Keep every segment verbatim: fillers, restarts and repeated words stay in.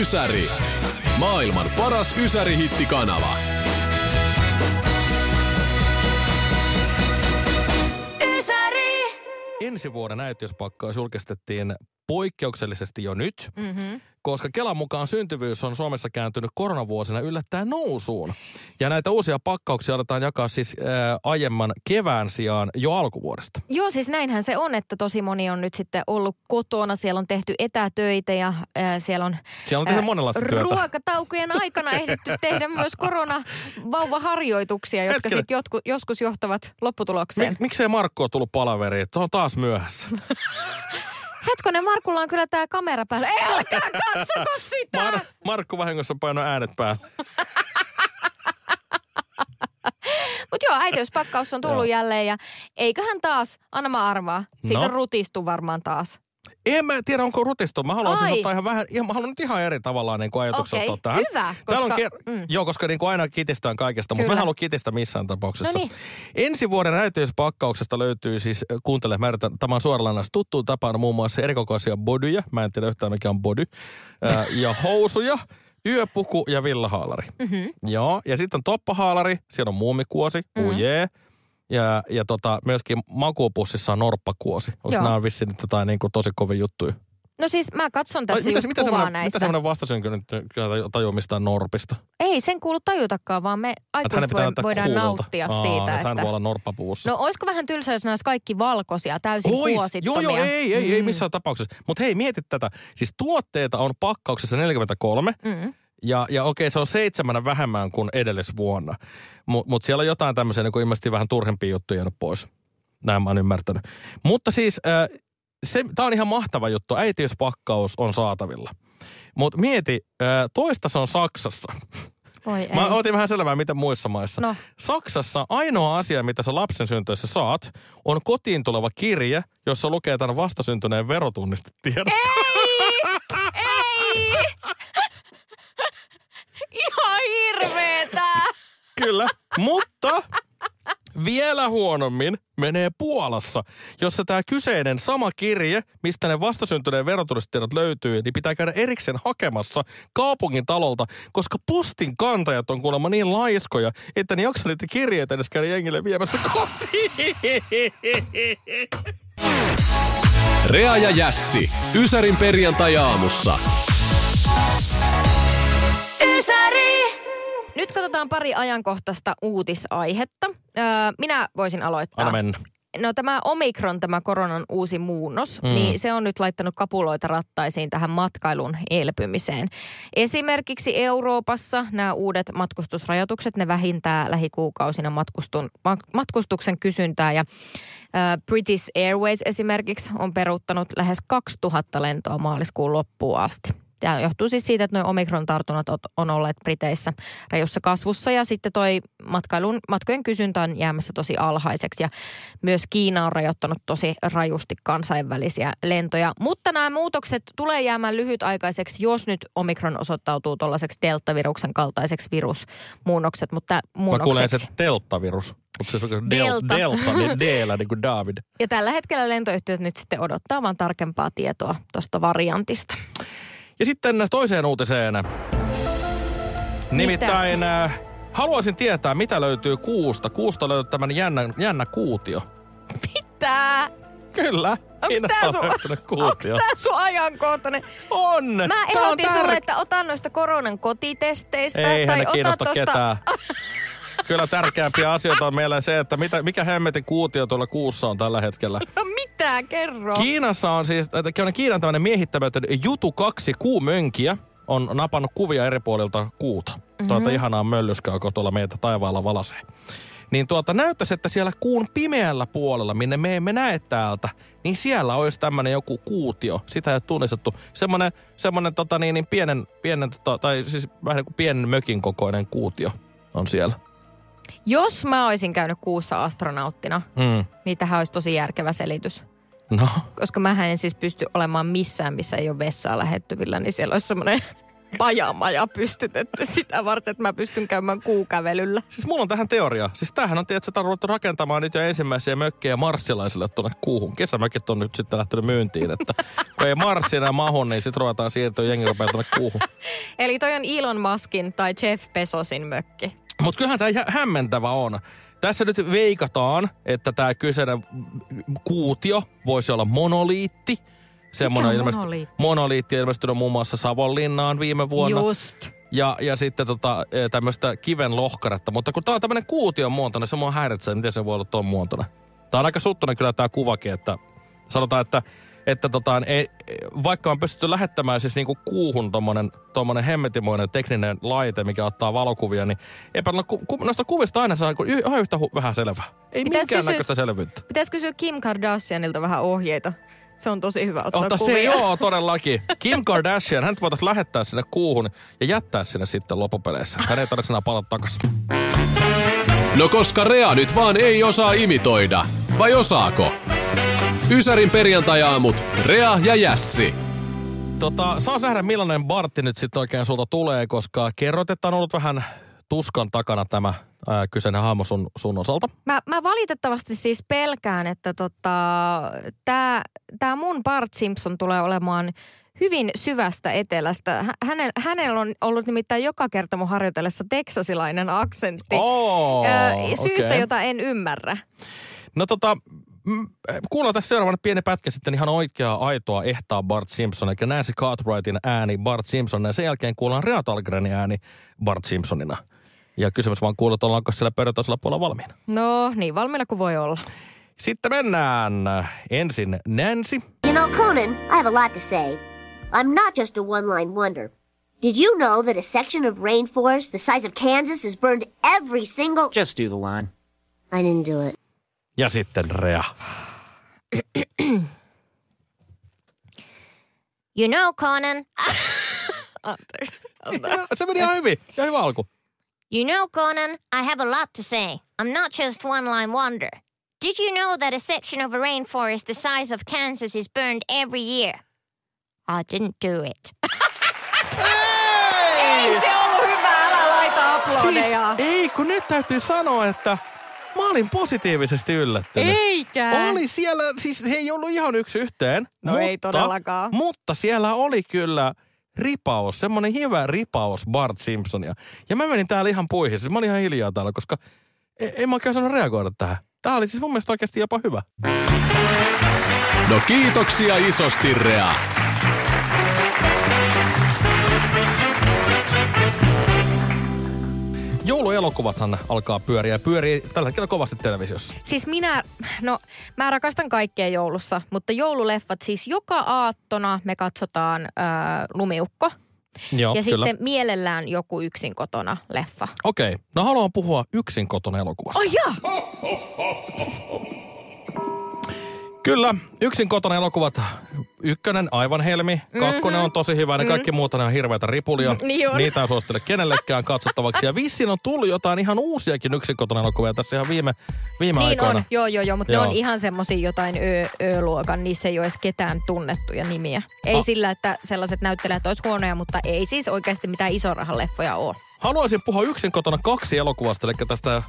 Ysäri. Maailman paras Ysäri-hittikanava. Ysäri! Ensi vuoden äitiyspakkaus julkistettiin poikkeuksellisesti jo nyt, mm-hmm. koska Kelan mukaan syntyvyys on Suomessa kääntynyt koronavuosina yllättäen nousuun. Ja näitä uusia pakkauksia aletaan jakaa siis ää, aiemman kevään sijaan jo alkuvuodesta. Joo, siis näinhän se on, että tosi moni on nyt sitten ollut kotona. Siellä on tehty etätöitä ja ää, siellä on, siellä on tehty ää, monenlaista työtä. Ruokataukojen aikana ehditty tehdä myös koronavauvaharjoituksia, jotka sitten joskus johtavat lopputulokseen. Mik, miksei Markku on tullut palaveriin? Se on taas myöhässä. Hetkonen, Markulla on kyllä tää kamera päällä. Ei, älkää katsoko sitä! Mar- Markku vahingossa painoi äänet päällä. Mut joo, äitiyspakkaus on tullut jälleen ja eiköhän taas, anna mä arvaa, siitä no. rutistu varmaan taas. En mä tiedä, onko rutistu. Mä haluan siis ottaa ihan vähän, mä haluan nyt ihan eri tavallaan niin ajatukset okay, ottaa. Okei, hyvä. Koska, on ker- mm. Joo, koska niin kuin aina kitistään kaikesta, mutta mä haluan kitistä missään tapauksessa. Noniin. Ensi vuoden äitiyspakkauksesta löytyy siis, kuuntele, mä yritän tämän suoralainassa tuttuun tapaan muun muassa erikokoisia bodyja. Mä en tiedä yhtään mikä on body. Äh, ja housuja, yöpuku ja villahaalari. Mm-hmm. Joo, ja sitten on toppahaalari, siellä on muumikuosi, mm-hmm. ujee. Ja, ja tota, myöskin makuupussissa on norppakuosi. Nämä on vissiin jotain niin kuin tosi kovin juttuja. No siis mä katson tässä Ai, just mitä, kuvaa mitä näistä. Mitä semmoinen vastasynkynyt tajuu mistään norpista? Ei, sen kuulu tajutakaan, vaan me aikuiset voidaan kuulta. nauttia Aa, siitä. Että, että hän voi olla norppapuussa. No olisiko vähän tylsä, jos nämä olisi kaikki valkoisia, täysin Ois, kuosittomia? Joo, joo, ei, ei, mm. ei missään tapauksessa. Mutta hei, mieti tätä. Siis tuotteita on pakkauksessa neljäkymmentäkolme. Mm. Ja, ja okei, se on seitsemänä vähemmän kuin edellisvuonna. Mutta mut siellä on jotain tämmöisiä, niin kuin ilmeisesti vähän turhempia juttuja jäänyt pois. Näin mä oon ymmärtänyt. Mutta siis, äh, se, tää on ihan mahtava juttu. Äitiyspakkaus on saatavilla. Mutta mieti, äh, toista se on Saksassa. Oi, mä otin vähän selvää, mitä muissa maissa. No. Saksassa ainoa asia, mitä sä lapsen syntyessä saat, on kotiin tuleva kirje, jossa lukee tämän vastasyntyneen verotunnistetiedot. Ei! Ei! Ihan hirveetä! Kyllä, mutta vielä huonommin menee Puolassa, jossa tämä kyseinen sama kirje, mistä ne vastasyntyneen verotunnistetiedot löytyy, niin pitää käydä erikseen hakemassa kaupungin talolta, koska postin kantajat on kuulemma niin laiskoja, että ne jaksa niitä kirjeitä edes käydä jengille viemässä kotiin. Rea ja Jässi, Ysärin perjantai-aamussa. Nyt katsotaan pari ajankohtaista uutisaihetta. Öö, minä voisin aloittaa. Anna mennä. No tämä Omikron, tämä koronan uusi muunnos, mm. niin se on nyt laittanut kapuloita rattaisiin tähän matkailun elpymiseen. Esimerkiksi Euroopassa nämä uudet matkustusrajoitukset, ne vähintää lähikuukausina matkustuksen kysyntää. Ja British Airways esimerkiksi on peruuttanut lähes kaksituhatta lentoa maaliskuun loppuun asti. Tämä johtuu siis siitä, että nuo omikron-tartunnat on olleet Briteissä rajussa kasvussa ja sitten toi matkailun, matkojen kysyntä on jäämässä tosi alhaiseksi ja myös Kiina on rajoittanut tosi rajusti kansainvälisiä lentoja. Mutta nämä muutokset tulee jäämään lyhytaikaiseksi, jos nyt omikron osoittautuu tuollaiseksi deltaviruksen kaltaiseksi virusmuunnokset, mutta muunnokseksi. Mä kuulen se deltavirus. Mutta se on Delta, Delta niin D-llä, niin kuin David. Ja tällä hetkellä lentoyhtiöt nyt sitten odottaa vaan tarkempaa tietoa tuosta variantista. Ja sitten toiseen uutiseen. Nimittäin mitä? Haluaisin tietää, mitä löytyy kuusta. Kuusta löytyy tämmöinen jännä, jännä kuutio. Mitä? Kyllä. Onks tää, sun, onks tää sun ajankohtainen? On. Mä ehdotin sulle, tär... että ota noista koronan kotitesteistä. Ei tai hän kiinnosta tosta... ketään. Kyllä tärkeämpiä asioita on meillä se, että mitä, mikä hemmetin kuutio tuolla kuussa on tällä hetkellä. No mitä, kerro. Kiinassa on siis, Kiinan tämmöinen miehittämätön jutu kaksi kuumönkiä on napannut kuvia eri puolilta kuuta. Mm-hmm. Tuota ihanaa möllysköä, kun tuolla meitä taivaalla valasee. niin tuolta näyttäisi, että siellä kuun pimeällä puolella, minne me emme näe täältä, niin siellä olisi tämmöinen joku kuutio. Sitä ei ole tunnistettu. Semmoinen, semmoinen tota niin, niin pienen, pienen tota, tai siis vähän niin kuin pienen mökin kokoinen kuutio on siellä. Jos mä olisin käynyt kuussa astronauttina, mm. niin tähän olisi tosi järkevä selitys. No. Koska mähän en siis pysty olemaan missään, missä ei ole vessaa lähettyvillä, niin siellä olisi semmoinen pajamaja pystytetty sitä varten, että mä pystyn käymään kuukävelyllä. Siis mulla on tähän teoria. Siis tämähän on tietysti, että on ruvettu rakentamaan niitä jo ensimmäisiä mökkejä marssilaisille tuonne kuuhun. Kesämökit on nyt sitten lähtenyt myyntiin, että kun ei marssi enää mahu, niin sitten ruvetaan siirtyä jengi rupeaa tuonne kuuhun. Eli toi on Elon Muskin tai Jeff Bezosin mökki. Mutta kyllähän tämä hämmentävä on. Tässä nyt veikataan, että tämä kyseinen kuutio voisi olla monoliitti. Semmoinen ilmest... monoliitti? Monoliitti ilmestynyt muun muassa Savonlinnaan viime vuonna. Just. Ja, ja sitten tota, tämmöistä kiven lohkaretta. Mutta kun tämä on tämmöinen kuution muotoinen, niin se mua häiritsee, miten se voi olla tuon muotoinen. Tämä on aika suttunen kyllä tämä kuvakin, että sanotaan, että, että tota, ei, vaikka on pystytty lähettämään siis niinku kuuhun tommonen, tommonen hemmetimoinen tekninen laite, mikä ottaa valokuvia, niin eipä ku, ku, noista kuvista aina saa ihan yhtä hu, vähän selvää. Ei minkään näköistä selvyyttä. Pitäisi kysyä Kim Kardashianilta vähän ohjeita. Se on tosi hyvä ottaa Ota kuvia. Se joo, todellakin. Kim Kardashian, hänet voitaisiin lähettää sinne kuuhun ja jättää sinne sitten loppupeleissä. Hän ei tarvitse enää palata takaisin. No koska Rea nyt vaan ei osaa imitoida. Vai osaako? Ysärin perjantai-aamut, Rea ja Jässi. Tota, saa nähdä millainen Bartti nyt sitten oikein sulta tulee, koska kerroit, että on ollut vähän tuskan takana tämä ää, kyseinen hahmo sun, sun osalta. Mä, mä valitettavasti siis pelkään, että tota, tää, tää mun Bart Simpson tulee olemaan hyvin syvästä etelästä. Häne, hänellä on ollut nimittäin joka kerta mun harjoitellessa teksasilainen aksentti. Oh, ää, syystä, okay. Jota en ymmärrä. No tota... Kuullaan tässä seuraavana pieni pätkä sitten ihan oikeaa aitoa ehtaa Bart Simpson, eli Nancy Cartwrightin ääni Bart Simpson, ja sen jälkeen kuullaan Rea Talggrenin ääni Bart Simpsonina. Ja kysymys vaan kuulut, ollaanko siellä perjantaisella puolella valmiina? No, niin valmiina kuin voi olla. Sitten mennään. Ensin Nancy. You know, Conan, I have a lot to say. I'm not just a one-line wonder. Did you know that a section of rainforest the size of Kansas has burned every single... Just do the line. I didn't do it. Ja sitten Rea. You know, Conan. Anteeksi. Se meni ihan hyvin. Ja hyvä alku. You know, Conan, I have a lot to say. I'm not just one-line wonder. Did you know that a section of a rainforest the size of Kansas is burned every year? I didn't do it. Ei! Ei se ollut hyvä. Älä laita aplodeja. Siis ei, kun nyt täytyy sanoa, että... Mä olin positiivisesti yllättynyt. Eikä. Oli siellä, siis he ei ollut ihan yksi yhteen. No mutta, ei todellakaan. Mutta siellä oli kyllä ripaus, semmoinen hyvä ripaus Bart Simpsonia. Ja mä menin täällä ihan puihin, siis mä olin ihan hiljaa täällä, koska en, en mä oikein osannut reagoida tähän. Tää oli siis mun mielestä oikeasti jopa hyvä. No kiitoksia isosti, Rea. Jouluelokuvathan alkaa pyöriä ja pyörii tällä hetkellä kovasti televisiossa. Siis minä, no mä rakastan kaikkea joulussa, mutta joululeffat siis joka aattona me katsotaan äh, Lumiukko. Joo, ja kyllä. Sitten mielellään joku yksin kotona leffa. Okei, okay. No haluan puhua yksin kotona elokuvasta. Oh jaa! Kyllä, yksin kotona elokuvat. Ykkönen, aivan helmi. Kakkonen on tosi hyvä. Ne kaikki mm. muuta, ne on hirveätä ripulia. Niin on. Niitä ei suostele kenellekään katsottavaksi. Ja vissiin on tullut jotain ihan uusiakin yksin kotona elokuvia tässä ihan viime, viime niin aikoina. Niin on, joo joo joo, mutta joo. Ne on ihan semmosia jotain ö-ö-luokan. Niissä ei ole edes ketään tunnettuja nimiä. Ei ah. sillä, että sellaiset näyttelijät olisi huonoja, mutta ei siis oikeasti mitään isorahaleffoja ole. Haluaisin puhua yksin kotona kaksi elokuvasta, eli tästä...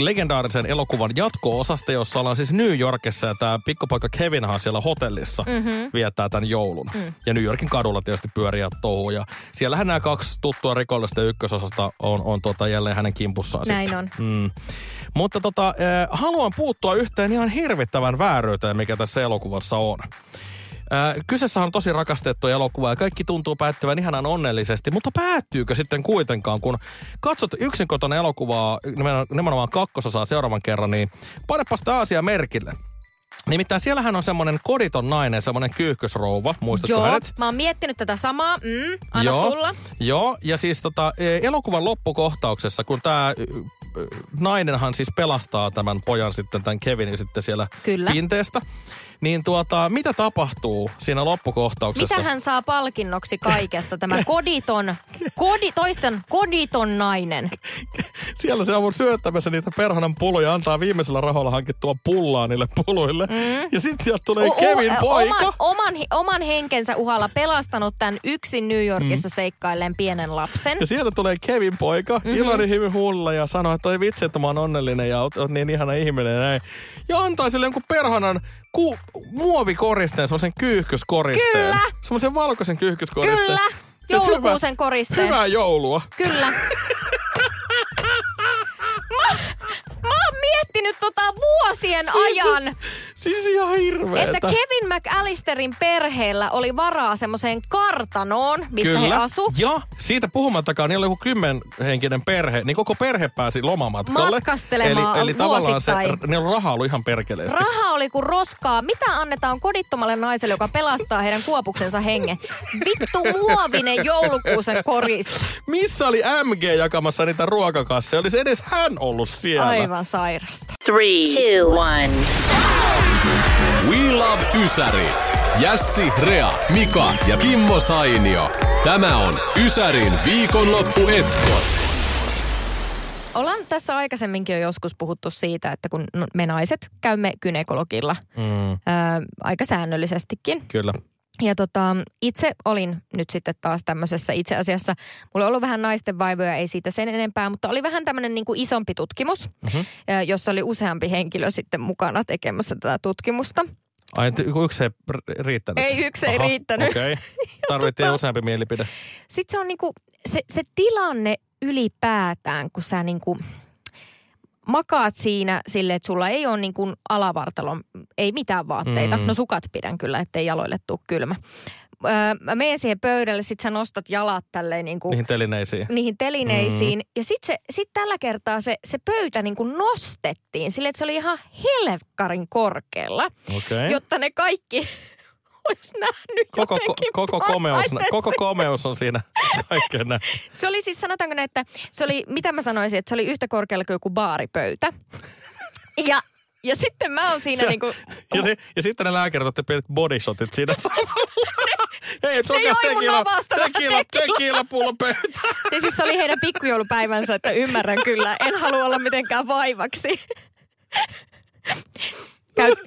legendaarisen elokuvan jatko-osasta, jossa ollaan siis New Yorkissa ja tämä pikkupoika Kevinhan siellä hotellissa mm-hmm. viettää tämän joulun. Mm. Ja New Yorkin kadulla tietysti pyörii ja touhuu. Ja siellähän nämä kaksi tuttua rikollista ykkösosasta on, on tuota jälleen hänen kimpussaan. Näin sitten. On. Mm. Mutta tota, äh, haluan puuttua yhteen ihan hirvittävän vääryyteen, mikä tässä elokuvassa on. Äh, kyseessä on tosi rakastettu elokuva ja kaikki tuntuu päättyvän ihanan onnellisesti, mutta päättyykö sitten kuitenkaan, kun katsot yksin kotona elokuvaa, nimenomaan kakkososaa seuraavan kerran, niin panepas tämä asia merkille. Nimittäin siellähän on semmoinen koditon nainen, semmoinen kyyhkysrouva, muistatko Joo, hänet? mä oon miettinyt tätä samaa, mm, anna Joo, tulla. Joo, ja siis tota, elokuvan loppukohtauksessa, kun tämä nainenhan siis pelastaa tämän pojan sitten, tämän Kevinin sitten siellä Kyllä. pinteestä. Niin tuota, mitä tapahtuu siinä loppukohtauksessa? Mitä hän saa palkinnoksi kaikesta, tämä koditon, kodi, toisten koditon nainen? Siellä se on mun syöttämässä niitä perhanan puluja, antaa viimeisellä rahoilla hankittua pullaa niille puluille. Mm. Ja sitten sieltä tulee o- Kevin o- poika. Oman, oman, oman henkensä uhalla pelastanut tämän yksin New Yorkissa mm. seikkailleen pienen lapsen. Ja sieltä tulee Kevin poika, mm-hmm. iloinen himi huulilla ja sanoo, että toi vitsi, että mä oon onnellinen ja oot, oot niin ihana ihminen ja näin. Ja antaa sille jonkun perhanan ku, muovikoristeen, semmoisen kyyhkyskoristeen. Kyllä. Semmoisen valkoisen kyyhkyskoristeen. Kyllä. Joulukuusen hyvä, koristeen. Hyvää joulua. Kyllä. mä, mä oon miettinyt tota vuosien siis, ajan. Siis ihan hirveetä. Että Kevin McCallisterin perheellä oli varaa semmoiseen kartanoon, missä Kyllä. he asu. Ja siitä puhumattakaan, niillä oli joku kymmenhenkinen perhe, niin koko perhe pääsi lomamatkalle. Matkastelemaan eli, eli tavallaan se, niillä raha oli ihan perkeleesti. Raha oli kuin roskaa. Mitä annetaan kodittomalle naiselle, joka pelastaa heidän kuopuksensa hengen? Vittu muovinen joulukuusen korista. Missä oli M G jakamassa niitä ruokakasseja? Olisi edes hän ollut siellä. Aivan sairasta. three, two, one We Love Ysäri. Jässi, Rea, Mika ja Kimmo Sainio. Tämä on Ysärin viikonloppuetkot. Ollaan tässä aikaisemminkin jo joskus puhuttu siitä, että kun me naiset käymme gynekologilla mm. ää, aika säännöllisestikin. Kyllä. Ja tota, itse olin nyt sitten taas tämmöisessä itse asiassa, mulla on ollut vähän naisten vaivoja, ei siitä sen enempää, mutta oli vähän tämmöinen niin kuin isompi tutkimus, mm-hmm. jossa oli useampi henkilö sitten mukana tekemässä tätä tutkimusta. Ai, yksi ei riittänyt? Ei, yksi Aha, ei riittänyt. Okei, okay. Tarvittiin tota, useampi mielipide. Sitten se on niin kuin, se, se tilanne ylipäätään, kun sä niin kuin makaat siinä silleen, että sulla ei ole niin kuin alavartalon, ei mitään vaatteita. Mm. No sukat pidän kyllä, ettei jaloille tule kylmä. Öö, mä menen siihen pöydälle, sit sä nostat jalat tälleen niin kuin niihin telineisiin. Niihin telineisiin. Mm. Ja sit, se, sit tällä kertaa se, se pöytä niin kuin nostettiin silleen, että se oli ihan helkkarin korkealla. Okay. Jotta ne kaikki ois nähnyt koko, jotenkin ko, koko, komeus, koko komeus on siinä kaikkeen näin. Se oli siis, sanotaanko näin, että se oli, mitä mä sanoisin, että se oli yhtä korkealla kuin joku baaripöytä. Ja, ja sitten mä oon siinä se, niin kuin ja, se, ja sitten ne lääkärit otti pienet bodyshotit siinä samalla. Hei, se on taas tekilapullopöytä. Ja siis se oli heidän pikkujoulupäivänsä, että ymmärrän kyllä. En halua olla mitenkään vaivaksi. Käyt,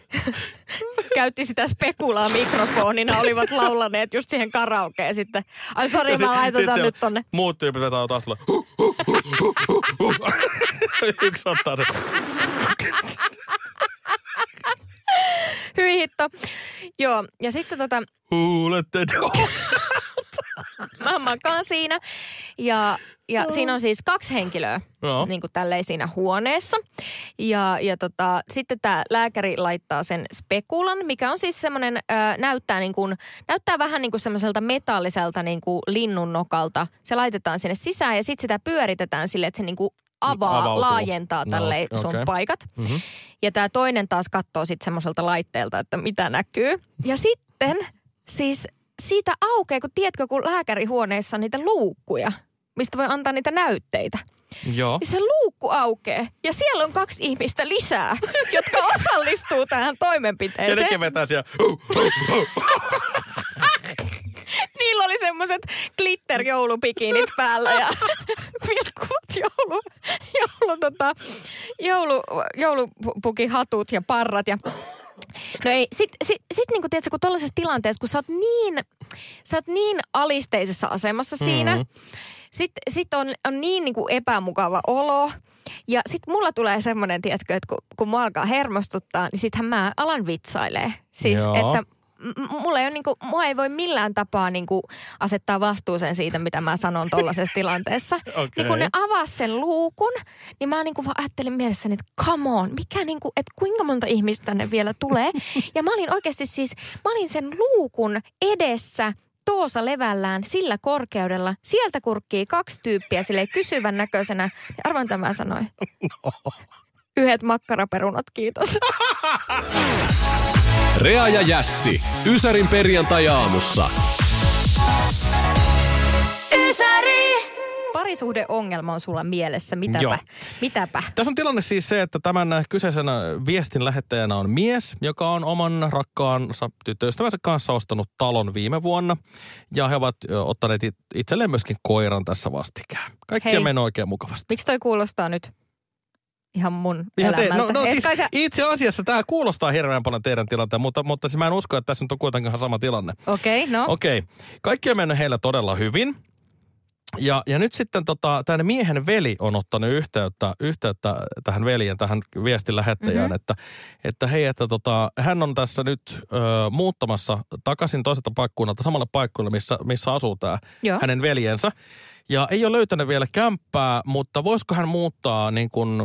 käytti sitä spekulaa mikrofonina, olivat laulaneet just siihen karaokeen sitten. Ai sori, mä laitotan nyt tonne. Muut tyypit vetää taas sulle. Yksi ottaa se. Hyi hitto. Joo, ja sitten tota huulette mä makaan siinä. Ja, ja no. siinä on siis kaksi henkilöä no. niin kuin tälleen siinä huoneessa. Ja, ja tota, sitten tämä lääkäri laittaa sen spekulan, mikä on siis semmoinen, äh, näyttää, niin kuin, näyttää vähän niin kuin semmoiselta metalliselta niin kuin linnun nokalta. Se laitetaan sinne sisään ja sitten sitä pyöritetään silleen, että se niin kuin avaa, avautuu. Laajentaa tälleen no, sun okay. paikat. Mm-hmm. Ja tämä toinen taas katsoo sitten semmoiselta laitteelta, että mitä näkyy. Ja sitten siis siitä aukeaa, kun tiedätkö, kun lääkärihuoneessa on niitä luukkuja, mistä voi antaa niitä näytteitä. Joo. Ja se luukku aukeaa ja siellä on kaksi ihmistä lisää, jotka osallistuu tähän toimenpiteeseen. Ja nekin vetää siellä. Niillä oli semmoiset glitter-joulupikinit päällä ja vilkkuvat joulu, joulu, tota, joulu, joulupukihatut ja parrat ja no ei, sit, sit, sit niinku tiedätkö, kun tollaisessa tilanteessa, kun sä oot niin, sä oot niin alisteisessa asemassa mm-hmm. siinä, sit, sit on, on niin niinku epämukava olo. Ja sit mulla tulee semmonen, tiedätkö, että kun, kun mua alkaa hermostuttaa, niin sittenhän mä alan vitsailee. Siis, Joo. että mulla ei ole niinku, mua ei voi millään tapaa niinku asettaa vastuuseen siitä, mitä mä sanon tollaisessa tilanteessa. Okay. Niin kun ne avasi sen luukun, niin mä niinku vaan ajattelin mielessäni, että come on, mikä niinku, että kuinka monta ihmistä tänne vielä tulee. Ja mä olin oikeasti siis, mä olin sen luukun edessä toosa levällään sillä korkeudella. Sieltä kurkkii kaksi tyyppiä silleen kysyvän näköisenä. Arvoin tämä sanoi. No. Yhdet makkaraperunat, kiitos. Rea ja Jässi. Ysärin perjantai-aamussa. Ysäri! parisuhdeongelma on sulla mielessä. Mitäpä? Mitäpä? Tässä on tilanne siis se, että tämän kyseisen viestin lähettäjänä on mies, joka on oman rakkaansa tyttöystävänsä kanssa ostanut talon viime vuonna. Ja he ovat ottaneet itselleen myöskin koiran tässä vastikään. Kaikki on mennyt oikein mukavasti. Miksi toi kuulostaa nyt? Ihan mun ihan elämältä. No, no siis sä... itse asiassa tämä kuulostaa hirveän paljon teidän tilanteen, mutta, mutta siis mä en usko, että tässä nyt on kuitenkin ihan sama tilanne. Okei, okay, no. Okei. Okay. Kaikki on mennyt heillä todella hyvin. Ja, ja nyt sitten tota, tämän miehen veli on ottanut yhteyttä, yhteyttä tähän veljen, tähän viestin lähettäjään, mm-hmm. että, että hei, että tota, hän on tässä nyt ö, muuttamassa takaisin toiselta paikkuunnalta samalle paikkuulle, missä, missä asuu tämä hänen veljensä. Ja ei ole löytänyt vielä kämppää, mutta voisiko hän muuttaa niin kuin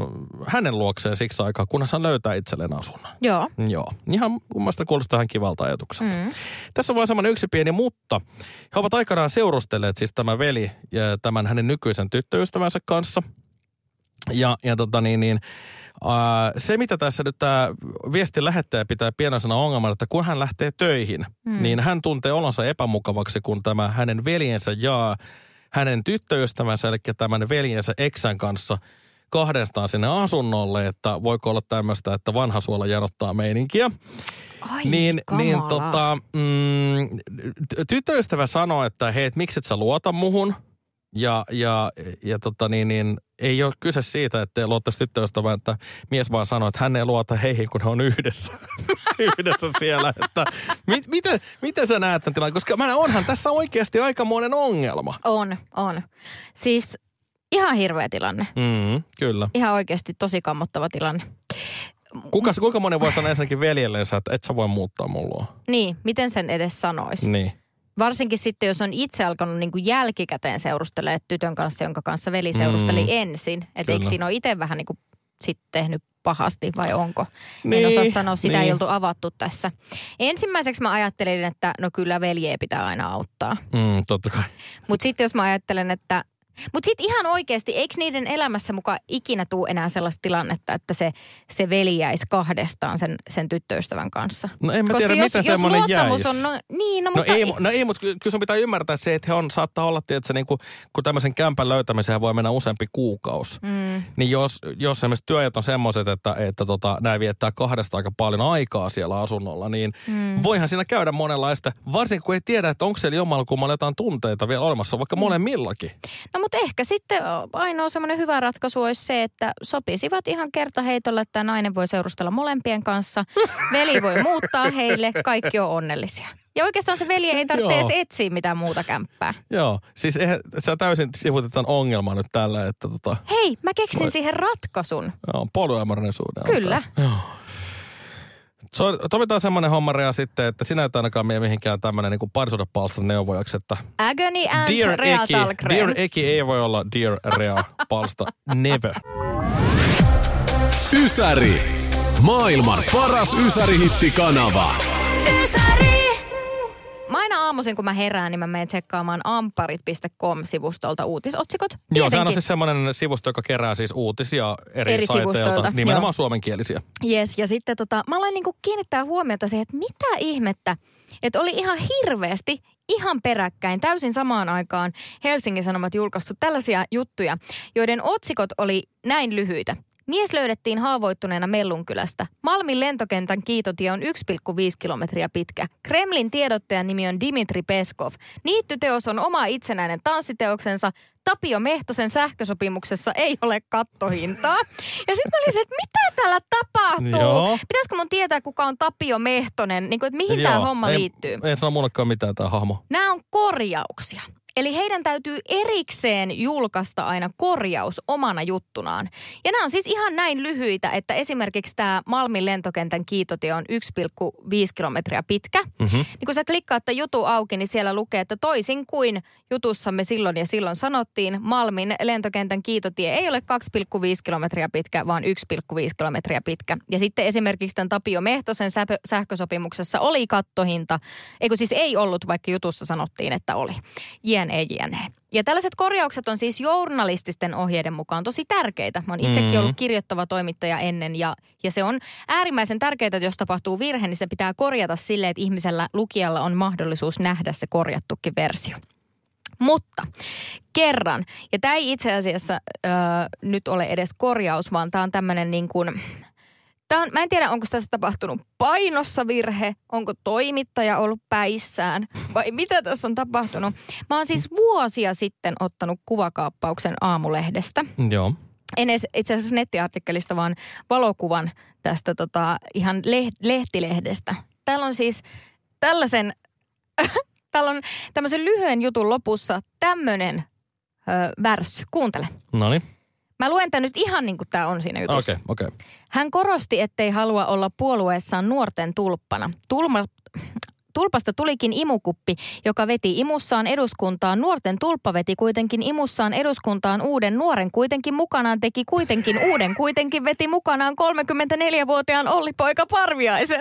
hänen luokseen siksi aikaa, kunhan hän löytää itselleen asunnon. Joo. Joo. Ihan kummasta kuulostaa ihan kivalta ajatukselta. Mm. Tässä on vain semmoinen yksi pieni mutta. He ovat aikanaan seurustelleet siis tämä veli ja tämän hänen nykyisen tyttöystävänsä kanssa. Ja, ja tota niin, niin ää, se, mitä tässä nyt tämä viestin lähettäjä pitää pienoisena ongelmana, että kun hän lähtee töihin, mm. niin hän tuntee olonsa epämukavaksi, kun tämä hänen veljensä jaa hänen tyttöystävänsä, eli tämän veljensä eksän kanssa kahdestaan sinne asunnolle, että voiko olla tämmöistä, että vanha suola jarottaa meininkiä. Ai, niin, niin tota, mm, tyttöystävä sanoi, että hei, et miksi et sä luota muhun? Ja, ja, ja tota niin, niin ei ole kyse siitä, että luottaisi tyttöystä, vaan että mies vaan sanoi, että hän ei luota heihin, kun he on yhdessä, yhdessä siellä. Että mit, miten, miten sä näet tämän tilanne? Koska mä onhan tässä oikeasti aikamoinen ongelma. On, on. Siis ihan hirveä tilanne. Mm, kyllä. Ihan oikeasti tosi kammottava tilanne. Kuka, kuinka monen voi sanoa ensinnäkin veljellensä, että et sä voi muuttaa mulla? Niin, miten sen edes sanoisi? Niin. Varsinkin sitten, jos on itse alkanut niin kuin jälkikäteen seurustelemaan tytön kanssa, jonka kanssa veli seurusteli mm, ensin. Että eikö siinä ole itse vähän niin kuin sitten tehnyt pahasti vai onko? Niin, en osaa sanoa, sitä niin. Ei oltu avattu tässä. Ensimmäiseksi mä ajattelin, että no kyllä veljeä pitää aina auttaa. Mm, totta kai. Mutta sitten jos mä ajattelen, että... Mutta sitten ihan oikeasti, eikö niiden elämässä mukaan ikinä tule enää sellaista tilannetta, että se, se veli jäisi kahdestaan sen, sen tyttöystävän kanssa? No en mä tiedä, jos, mitä semmoinen jäisi. On, no, niin, no, no mutta... Ei, no ei, mutta kyllä sun pitää ymmärtää se, että he on, saattaa olla, että niin kun, kun tämmöisen kämpän löytämiseen voi mennä useampi kuukausi. Mm. Niin jos, jos esimerkiksi työajat on semmoiset, että, että tota, nämä viettää kahdesta aika paljon aikaa siellä asunnolla, niin mm. voihan siinä käydä monenlaista, varsinkin kun ei tiedä, että onko siellä jomalla kummalla jotain tunteita vielä olemassa, vaikka mm. molemmillakin. No, mutta ehkä sitten ainoa semmoinen hyvä ratkaisu olisi se, että sopisivat ihan kertaheitolla, että nainen voi seurustella molempien kanssa. Veli voi muuttaa heille, kaikki on onnellisia. Ja oikeastaan se veli ei tarvitse edes etsiä mitään muuta kämppää. Joo, siis eihän, sä täysin sivutetaan ongelma nyt tällä, että tota... Hei, mä keksin vai... siihen ratkaisun. Joo, polyamorisuuden. Kyllä. Joo. So, tovitaan semmoinen hommaria sitten, että sinä et ainakaan mene mihinkään tämmöinen niin kuin parisuhdepalstan neuvojaksi, että... Agony and dear Rea Talggren. Dear Eki ei voi olla Dear Rea palsta. Never. Ysäri. Maailman paras Ysäri-hitti-kanava. Ysäri. Mä aina aamuisin, kun mä herään, niin mä menen tsekkaamaan ampparit piste com-sivustolta uutisotsikot. Tietenkin. Joo, sehän on siis semmoinen sivusto, joka kerää siis uutisia eri, eri saiteilta, nimenomaan joo. Suomenkielisiä. Jes, ja sitten tota, mä aloin niinku kiinnittää huomiota siihen, että mitä ihmettä, että oli ihan hirveästi, ihan peräkkäin, täysin samaan aikaan Helsingin Sanomat julkaistu tällaisia juttuja, joiden otsikot oli näin lyhyitä. Mies löydettiin haavoittuneena Mellunkylästä. Malmin lentokentän kiitotie on yksi pilkku viisi kilometriä pitkä. Kremlin tiedottajan nimi on Dmitri Peskov. Niittyteos on oma itsenäinen tanssiteoksensa. Tapio Mehtosen sähkösopimuksessa ei ole kattohintaa. Ja sitten mä olin se, että mitä täällä tapahtuu? Joo. Pitäisikö mun tietää, kuka on Tapio Mehtonen? Niin kuin, että mihin tämä homma ei, liittyy? Ei sano mullekaan mitään tämä hahmo. Nämä on korjauksia. Eli heidän täytyy erikseen julkaista aina korjaus omana juttunaan. Ja nämä on siis ihan näin lyhyitä, että esimerkiksi tämä Malmin lentokentän kiitotie on yksi pilkku viisi kilometriä pitkä. Mm-hmm. Niin kun sä klikkaat tämän jutun auki, niin siellä lukee, että toisin kuin jutussamme silloin ja silloin sanottiin, Malmin lentokentän kiitotie ei ole kaksi pilkku viisi kilometriä pitkä, vaan yksi pilkku viisi kilometriä pitkä. Ja sitten esimerkiksi tämän Tapio Mehtosen sähkösopimuksessa oli kattohinta, eikö siis ei ollut, vaikka jutussa sanottiin, että oli. Yeah. Ja tällaiset korjaukset on siis journalististen ohjeiden mukaan tosi tärkeitä. Mä oon itsekin ollut kirjoittava toimittaja ennen ja, ja se on äärimmäisen tärkeää, että jos tapahtuu virhe, niin se pitää korjata silleen, että ihmisellä lukijalla on mahdollisuus nähdä se korjattukin versio. Mutta kerran, ja tämä ei itse asiassa ö, nyt ole edes korjaus, vaan tämä on tämmöinen niin kuin... Tämä on, mä en tiedä, onko tässä tapahtunut painossa virhe, onko toimittaja ollut päissään vai mitä tässä on tapahtunut. Mä oon siis vuosia sitten ottanut kuvakaappauksen aamulehdestä. Joo. En itse asiassa nettiartikkelista, vaan valokuvan tästä tota, ihan leht- lehtilehdestä. Täällä on siis tällaisen, täällä on tämmöisen lyhyen jutun lopussa tämmöinen värssy. Kuuntele. Noniin. Mä luen tämän nyt ihan niin kuin tämä on siinä jutussa. Okei, okay, okei. Okay. Hän korosti, ettei halua olla puolueessaan nuorten tulppana. Tulma, tulpasta tulikin imukuppi, joka veti imussaan eduskuntaan. Nuorten tulppa veti kuitenkin imussaan eduskuntaan uuden nuoren. Kuitenkin mukanaan teki kuitenkin uuden. Kuitenkin veti mukanaan kolmekymmentäneljävuotiaan Olli-Poika Parviaisen.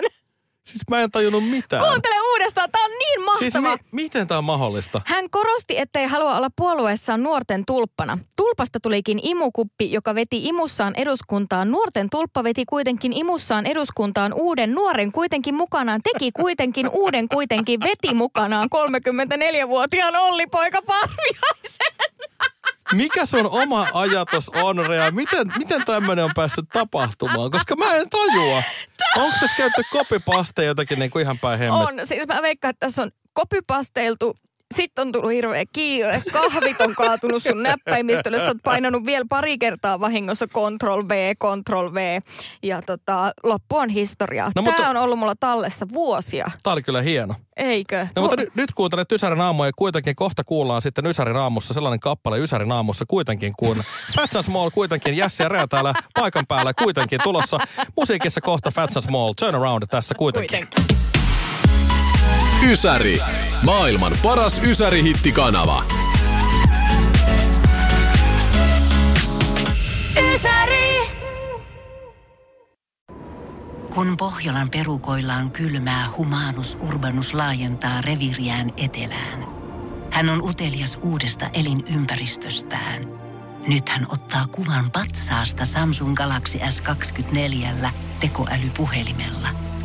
Siis mä en tajunnut mitään. Kuuntele uudestaan, tää on niin mahtavaa. Siis mi- miten tää on mahdollista? Hän korosti, ettei halua olla puolueessaan nuorten tulppana. Tulpasta tulikin imukuppi, joka veti imussaan eduskuntaan. Nuorten tulppa veti kuitenkin imussaan eduskuntaan uuden nuoren. Kuitenkin mukanaan teki kuitenkin uuden. Kuitenkin veti mukanaan kolmekymmentäneljävuotiaan Olli-Poika Parviaisen. Mikä sun oma ajatus on, Rea? Miten, miten tämmöinen on päässyt tapahtumaan? Koska mä en tajua. Onko tässä käytetty copypasteja jotakin niin kuin ihan päin hemmet? On. Siis mä veikkaan, että tässä on copypasteiltu. Sitten on tullut hirveä kiire. Kahvit on kaatunut sun näppäimistölle. Sä oot painanut vielä pari kertaa vahingossa control V, control V. Ja tota, loppu on historiaa. No, Tää mutta... on ollut mulla tallessa vuosia. Tää oli kyllä hieno. Eikö? No, mutta Mu- nyt, nyt kuuntelet Ysärin aamua ja kuitenkin kohta kuullaan sitten Ysärin aamussa sellainen kappale Ysärin aamussa kuitenkin, kun Fats and Small kuitenkin, Jässi ja Rea täällä paikan päällä kuitenkin tulossa. Musiikissa kohta Fats and Small, Turn Around tässä kuitenkin. kuitenkin. Ysäri. Maailman paras Ysäri-hittikanava. Ysäri! Kun Pohjolan perukoillaan kylmää, Humanus Urbanus laajentaa reviiriään etelään. Hän on utelias uudesta elinympäristöstään. Nyt hän ottaa kuvan patsaasta Samsung Galaxy S kaksikymmentäneljä tekoälypuhelimella.